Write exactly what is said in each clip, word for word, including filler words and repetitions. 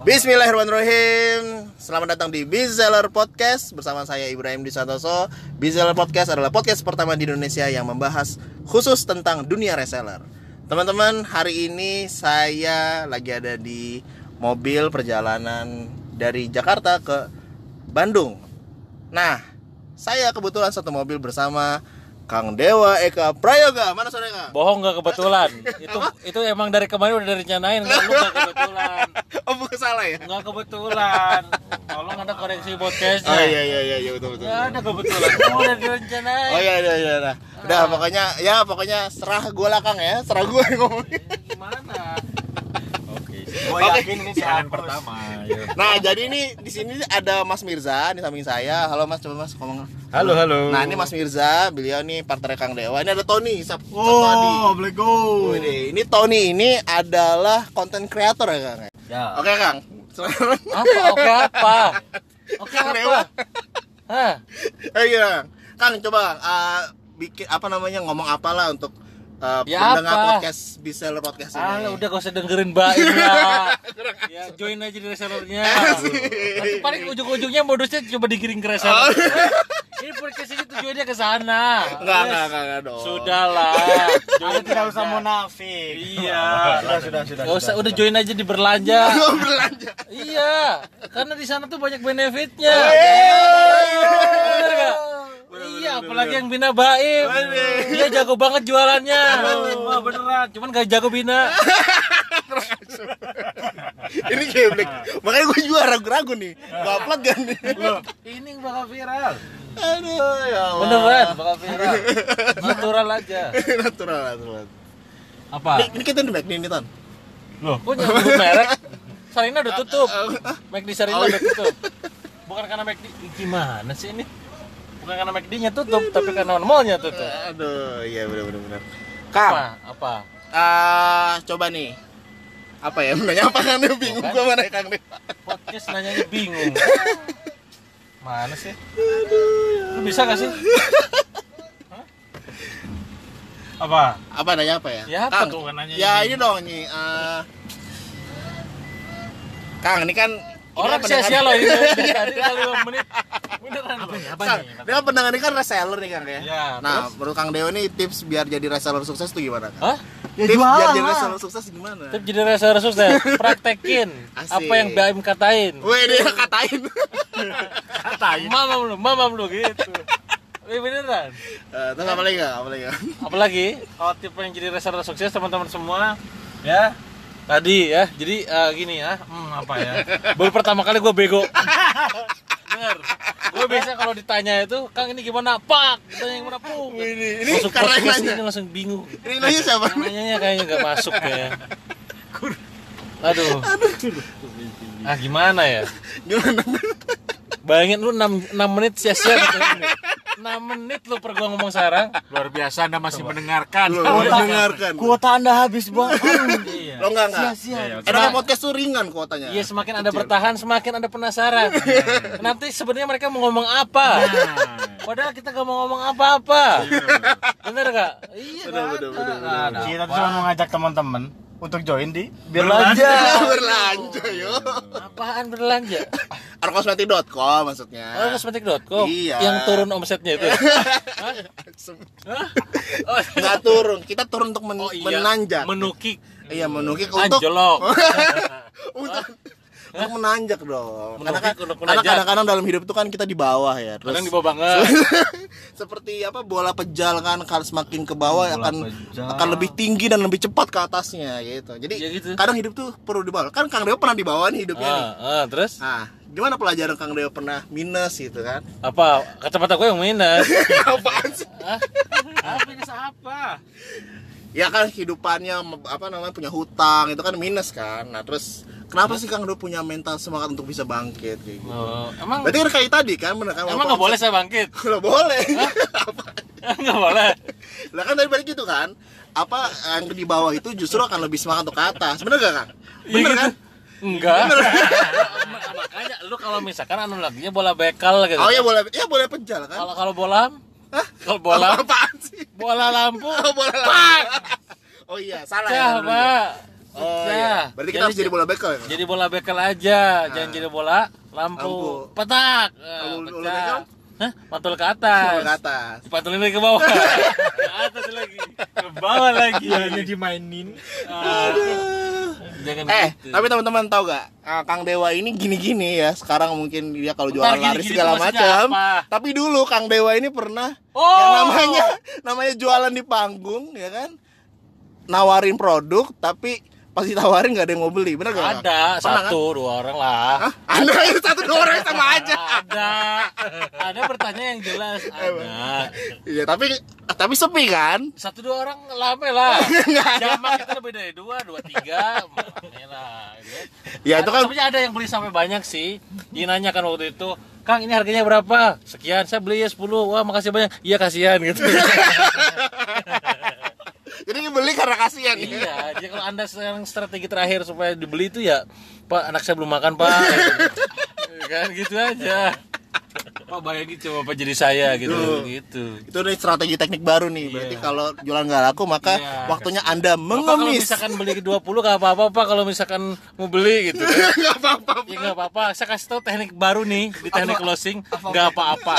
Bismillahirrahmanirrahim. Selamat datang di BizZeller Podcast bersama saya Ibrahim Disantoso. BizZeller Podcast adalah podcast pertama di Indonesia yang membahas khusus tentang dunia reseller. Teman-teman, hari ini saya lagi ada di mobil perjalanan dari Jakarta ke Bandung. Nah, saya kebetulan satu mobil bersama Kang Dewa Eka Prayoga. Mana suaranya? Bohong, nggak kebetulan. Itu itu emang dari kemarin udah direncanain. Nggak kebetulan. Oh, bukan salah ya? Nggak kebetulan. Tolong ada koreksi podcastnya. Oh iya iya iya betul betul. Nggak ada kebetulan. Oh, udah direncanain. Oh iya iya iya. Nah. Udah pokoknya ya pokoknya serah gue lah Kang ya. Serah gue ngomongnya. Gimana? Gue yakin ini siaran pertama. Nah, jadi ini di sini ada Mas Mirza di samping saya. Halo Mas, coba Mas ngomong. Halo, halo. Nah, ini Mas Mirza, beliau nih partner Kang Dewa. Ini ada Tony. Sab- oh, boleh go. Oh, ini, ini Tony ini adalah content creator ya, Kang. Ya. Oke, Kang. Apa oke apa? Oke apa? Hah. Eh, iya. Kang coba uh, bikin apa namanya ngomong apalah untuk Uh, ya pendengar apa? Podcast BizZeller Podcast ini. Ah, udah gak usah dengerin Baim lah. Ya, join aja di resellernya. Nanti paling ujung-ujungnya modusnya coba digiring ke reseller. Oh. Ini podcast ini tujuannya ke sana. Enggak, enggak, enggak dong. Sudahlah. Join tidak usah munafik. Iya, sudah sudah sudah. Enggak usah, udah join aja di berlanja. Berlanja. Iya, karena di sana tuh banyak benefitnya. Bener enggak? Iya, apalagi yang bina Baim. Dia jago banget jualannya. Wah, beneran. Cuman gak jago bina. Ini geblek. Makanya gue juga ragu-ragu nih. Gak upload kan nih. Ini bakal viral. Aduh, ya Allah. Beneran bakal viral. Natural aja. Natural, natural. Apa? Ini, ini kita di Mac nih, Ton. Loh, kok nyebut merek? Sarina udah tutup. Mac di Sarina udah tutup. Bukan karena Mac di gimana sih ini? Bukan karena McD-nya tutup, aduh. Tapi karena mall-nya tutup. Aduh, iya benar-benar. Kang, apa? apa? Uh, coba nih. Apa ya? Nanya apa kan? Bingung gue mana Kang nih. Podcast nanyanya bingung. Mana sih? Aduh. Lu bisa gak sih? Hah? Apa? Apa nanya apa ya? Ya apa Kang, tuh kan nanya? Ya ini dong nih. Uh... Kang, ini kan orang sia-sia loh ini tadi kali lima menit. Beneran apa nih? Apa nih? Dia pendengar ini kan reseller nih Kang ya. ya nah, menurut Kang Dewa nih tips biar jadi reseller sukses tuh gimana Kang? Hah? Ya tips jualan, biar jadi reseller sukses gimana? Tips jadi reseller sukses praktekin apa yang Baim katain. Wih, dia katain. katain. Mama lu, mama lu gitu. Wih beneran. Eh, terus apa lagi enggak? Apa lagi? Apalagi kalau tips yang jadi reseller sukses teman-teman semua ya. Tadi ya, jadi uh, gini ya, hmm, apa ya? Baru pertama kali gue bego. Dengar, gue biasanya kalau ditanya itu, Kang ini gimana? Pak, ditanya gimana pun. Ini, ini masuk karena nanya langsung bingung. Ini nanya siapa? Nanyanya kayaknya nggak masuk ya. Aduh. Ah gimana ya? Gimana? Bayangin lu enam menit sia-sia. enam menit lo per gua ngomong sarang. Luar biasa Anda masih coba. mendengarkan. Loh, mendengarkan. Kuota Anda habis, Bang. Iya. Lo enggak enggak. Sia-sia. Karena podcast tuh ringan kuotanya. Iya, semakin Anda bertahan, semakin Anda penasaran. Nanti sebenarnya mereka mau ngomong apa? Nah. Padahal kita enggak mau ngomong apa-apa. Bener enggak? Iya. Bener, bener, bener, bener. Kita cuma mau ngajak teman-teman untuk join di berlanja. Berlanja, yo. Apaan berlanja? arkosmetik dot com maksudnya. arkosmetik dot com. Iya. Yang turun omsetnya itu. Hah? Hah? Oh, nggak turun. Kita turun untuk men- oh, iya. menanjak. Menukik. Iya, menukik untuk anjlok. untuk Hah? Untuk menanjak dong. Menukik, karena untuk menanjak. Kadang-kadang dalam hidup itu kan kita di bawah ya. Terus kadang di bawah banget. Seperti apa bola pejal kan, kalau semakin ke bawah bola akan pejal. akan lebih tinggi dan lebih cepat ke atasnya gitu. Jadi ya gitu. Kadang hidup tuh perlu di bawah. Kan Kang Dewa pernah di bawah nih hidupnya ah, nih. Ah, terus? Ah, gimana pelajaran Kang Dewa pernah minus gitu kan? Apa? Kacamata gue yang minus. Apaan sih? Ah, minus apa? Ya kan hidupannya apa namanya punya hutang itu kan minus kan. Nah terus kenapa sih Kang Dewa punya mental semangat untuk bisa bangkit kayak gitu? Oh, emang berarti kan kayak tadi kan benar kan? Emang nggak boleh saya bangkit? Nggak boleh. Nggak boleh. Lah kan tadi balik gitu kan? Apa yang di bawah itu justru akan lebih semangat untuk ke atas. Benar nggak Kang? Benar ya gitu. Kan? Enggak. Makanya lu kalau misalkan anu laginya bola bekal gitu. Oh ya bola ya bola pejal kan? Kalau kalau bola Hah? Kalau bola apaan sih? Bola lampu. Oh, bola lampu. Pak. Oh iya, salah. Siapa? Ya, Oh iya. Berarti kita jadi, harus jadi bola bekel ya? Jadi bola bekel aja, nah. Jangan jadi bola lampu, lampu. Petak. Ulu bekel? Hah? Pantul ke atas. Pantul ke atas. Dipantulin lagi ke bawah. Ke atas lagi. Ke bawah lagi. Hanya dimainin. Uh, jangan eh, gitu. Tapi teman-teman tahu gak? Kang Dewa ini gini-gini ya. Sekarang mungkin dia kalau jualan gini, laris gini, segala macam. Tapi dulu Kang Dewa ini pernah oh. yang namanya namanya jualan di panggung, ya kan? Nawarin produk tapi pasti tawarin gak ada yang mau beli, bener gak? Ada, pernah, satu, kan? Dua orang lah. Hah? Ada, satu, dua orang sama aja. Ada, ada bertanya yang jelas, ada. Iya, tapi tapi sepi kan? Satu, dua orang lame lah. Jamak kita lebih dari dua, dua, tiga, lame lah. Ya, itu kan. Tapi ada yang beli sampai banyak sih. Dinanya kan waktu itu, Kang ini harganya berapa? Sekian, saya beli ya sepuluh, wah makasih banyak. Iya kasihan gitu. Jadi beli karena kasihan. Iya, jadi kalau Anda sekarang strategi terakhir supaya dibeli itu ya, Pak, anak saya belum makan, Pak. Kan gitu aja. Pak, bayangin coba Pak jadi saya gitu gitu. Itu nih strategi teknik baru nih. Berarti iya. kalau jualan nggak laku maka iya, waktunya kasihan. Anda mengemis. Bapak, kalau misalkan beli ke dua puluh enggak apa-apa, Pak. Kalau misalkan mau beli gitu. Enggak apa-apa. Ya enggak apa-apa. Saya kasih tahu teknik baru nih di teknik apa, closing, enggak apa-apa.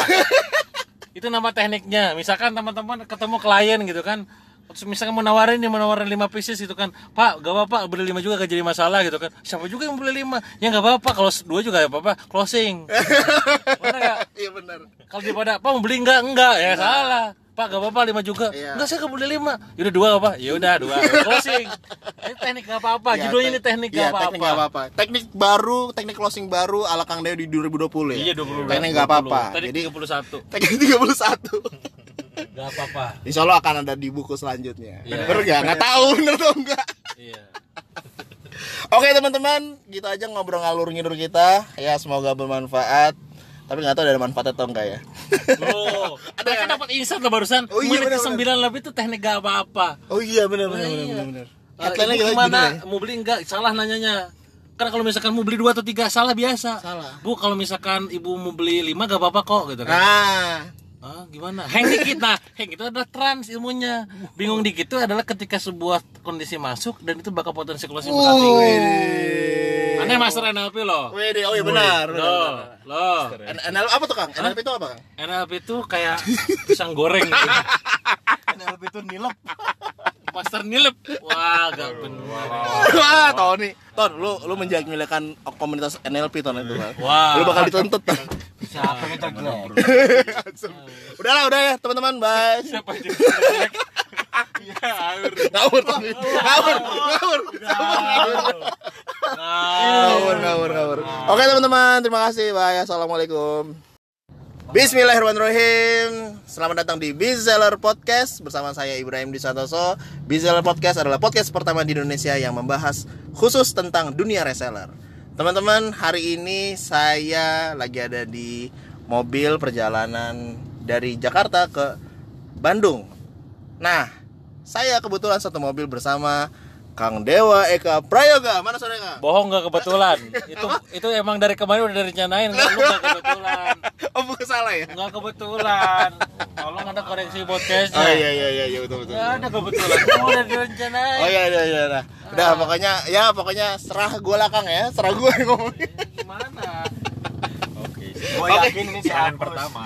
Itu nama tekniknya. Misalkan teman-teman ketemu klien gitu kan. Terus misalkan mau nawarin yang menawarin lima pieces gitu kan, Pak gak apa-apa beli lima juga gak jadi masalah gitu kan, siapa juga yang beli lima ya gak apa-apa, kalau dua juga gak apa-apa closing. Bener gak? Iya bener. Kalau daripada Pak mau beli enggak, enggak ya nah. Salah Pak gak apa-apa lima juga ya. Enggak saya gak beli lima, yaudah dua apa? Yaudah dua closing. Ini teknik gak apa-apa, ya, judulnya ini teknik ya, gak apa-apa. Teknik baru, teknik closing baru ala Kang Dewa di dua ribu dua puluh ya? Iya dua ribu dua puluh. Teknik gak apa-apa. Teknik tiga puluh satu. Teknik tiga puluh satu. Gak apa-apa. Insya Allah akan ada di buku selanjutnya. Yeah. Bener gak? Gak tahu bener atau enggak. Iya. Oke teman-teman, gitu aja ngobrol ngalur ngidur kita. Ya semoga bermanfaat. Tapi gak tahu ada manfaat atau enggak ya. Oh, ada kan dapat insight loh barusan. Oh, iya, menit ke sembilan lebih itu teknik gak apa-apa. Oh iya benar-benar. Oh, iya. Benar. Katanya uh, gimana? Mau beli enggak? Salah nanyanya. Karena kalau misalkan mau beli dua atau tiga salah biasa. Salah. Bu kalau misalkan ibu mau beli lima gak apa-apa kok gitu kan. Nah. Ah, gimana? Hang dikit, nah hang itu adalah trans ilmunya. Bingung dikit itu adalah ketika sebuah kondisi masuk dan itu bakal potensi closing bakal tinggi. Aneh master N L P loh. Wede, oh iya benar. Loh, loh. N L P apa tuh Kang? N L P itu apa Kang? N L P itu kayak pisang goreng. N L P itu nilep. Master nilep. Wah, gak bener. Wah, Tony. Ton, lu lu menjagmilekan komunitas N L P Ton itu. Wah. Lu bakal dituntut. Siapa yang tergelak? Udahlah, udah ya teman-teman, bye. Siapa yang tergelak? Ya, aur. Aur, aur, aur. Aur, aur, aur. Oke teman-teman, terima kasih. Bye. Assalamualaikum. Bismillahirrahmanirrahim. Selamat datang di BizZeller Podcast bersama saya Ibrahim Disantoso. BizZeller Podcast adalah podcast pertama di Indonesia yang membahas khusus tentang dunia reseller. Teman-teman, hari ini saya lagi ada di mobil perjalanan dari Jakarta ke Bandung. Nah, saya kebetulan satu mobil bersama Kang Dewa Eka Prayoga. Mana saudara? Bohong gak kebetulan. Itu itu emang dari kemarin udah direncanain. Gak, lu gak kebetulan. Oh bukan salah ya? Gak kebetulan. Tolong ada koreksi podcastnya. Oh iya iya iya betul-betul. Gak ada kebetulan. Oh, udah direncanain. Oh iya iya iya. Nah. Udah ah. pokoknya ya pokoknya serah gue lah Kang ya. Serah gue ngomongnya. Gimana? Gue yakin ini siaran pertama.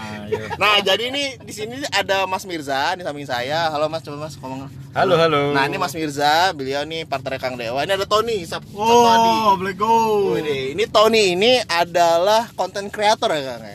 Nah, jadi ini di sini ada Mas Mirza di samping saya. Halo Mas, coba Mas ngomong. Halo, halo. Nah, ini Mas Mirza, beliau nih partner Kang Dewa. Ini ada Tony, sab- oh, Tony. Oh, boleh go. Ini Tony ini adalah content creator ya, Kang.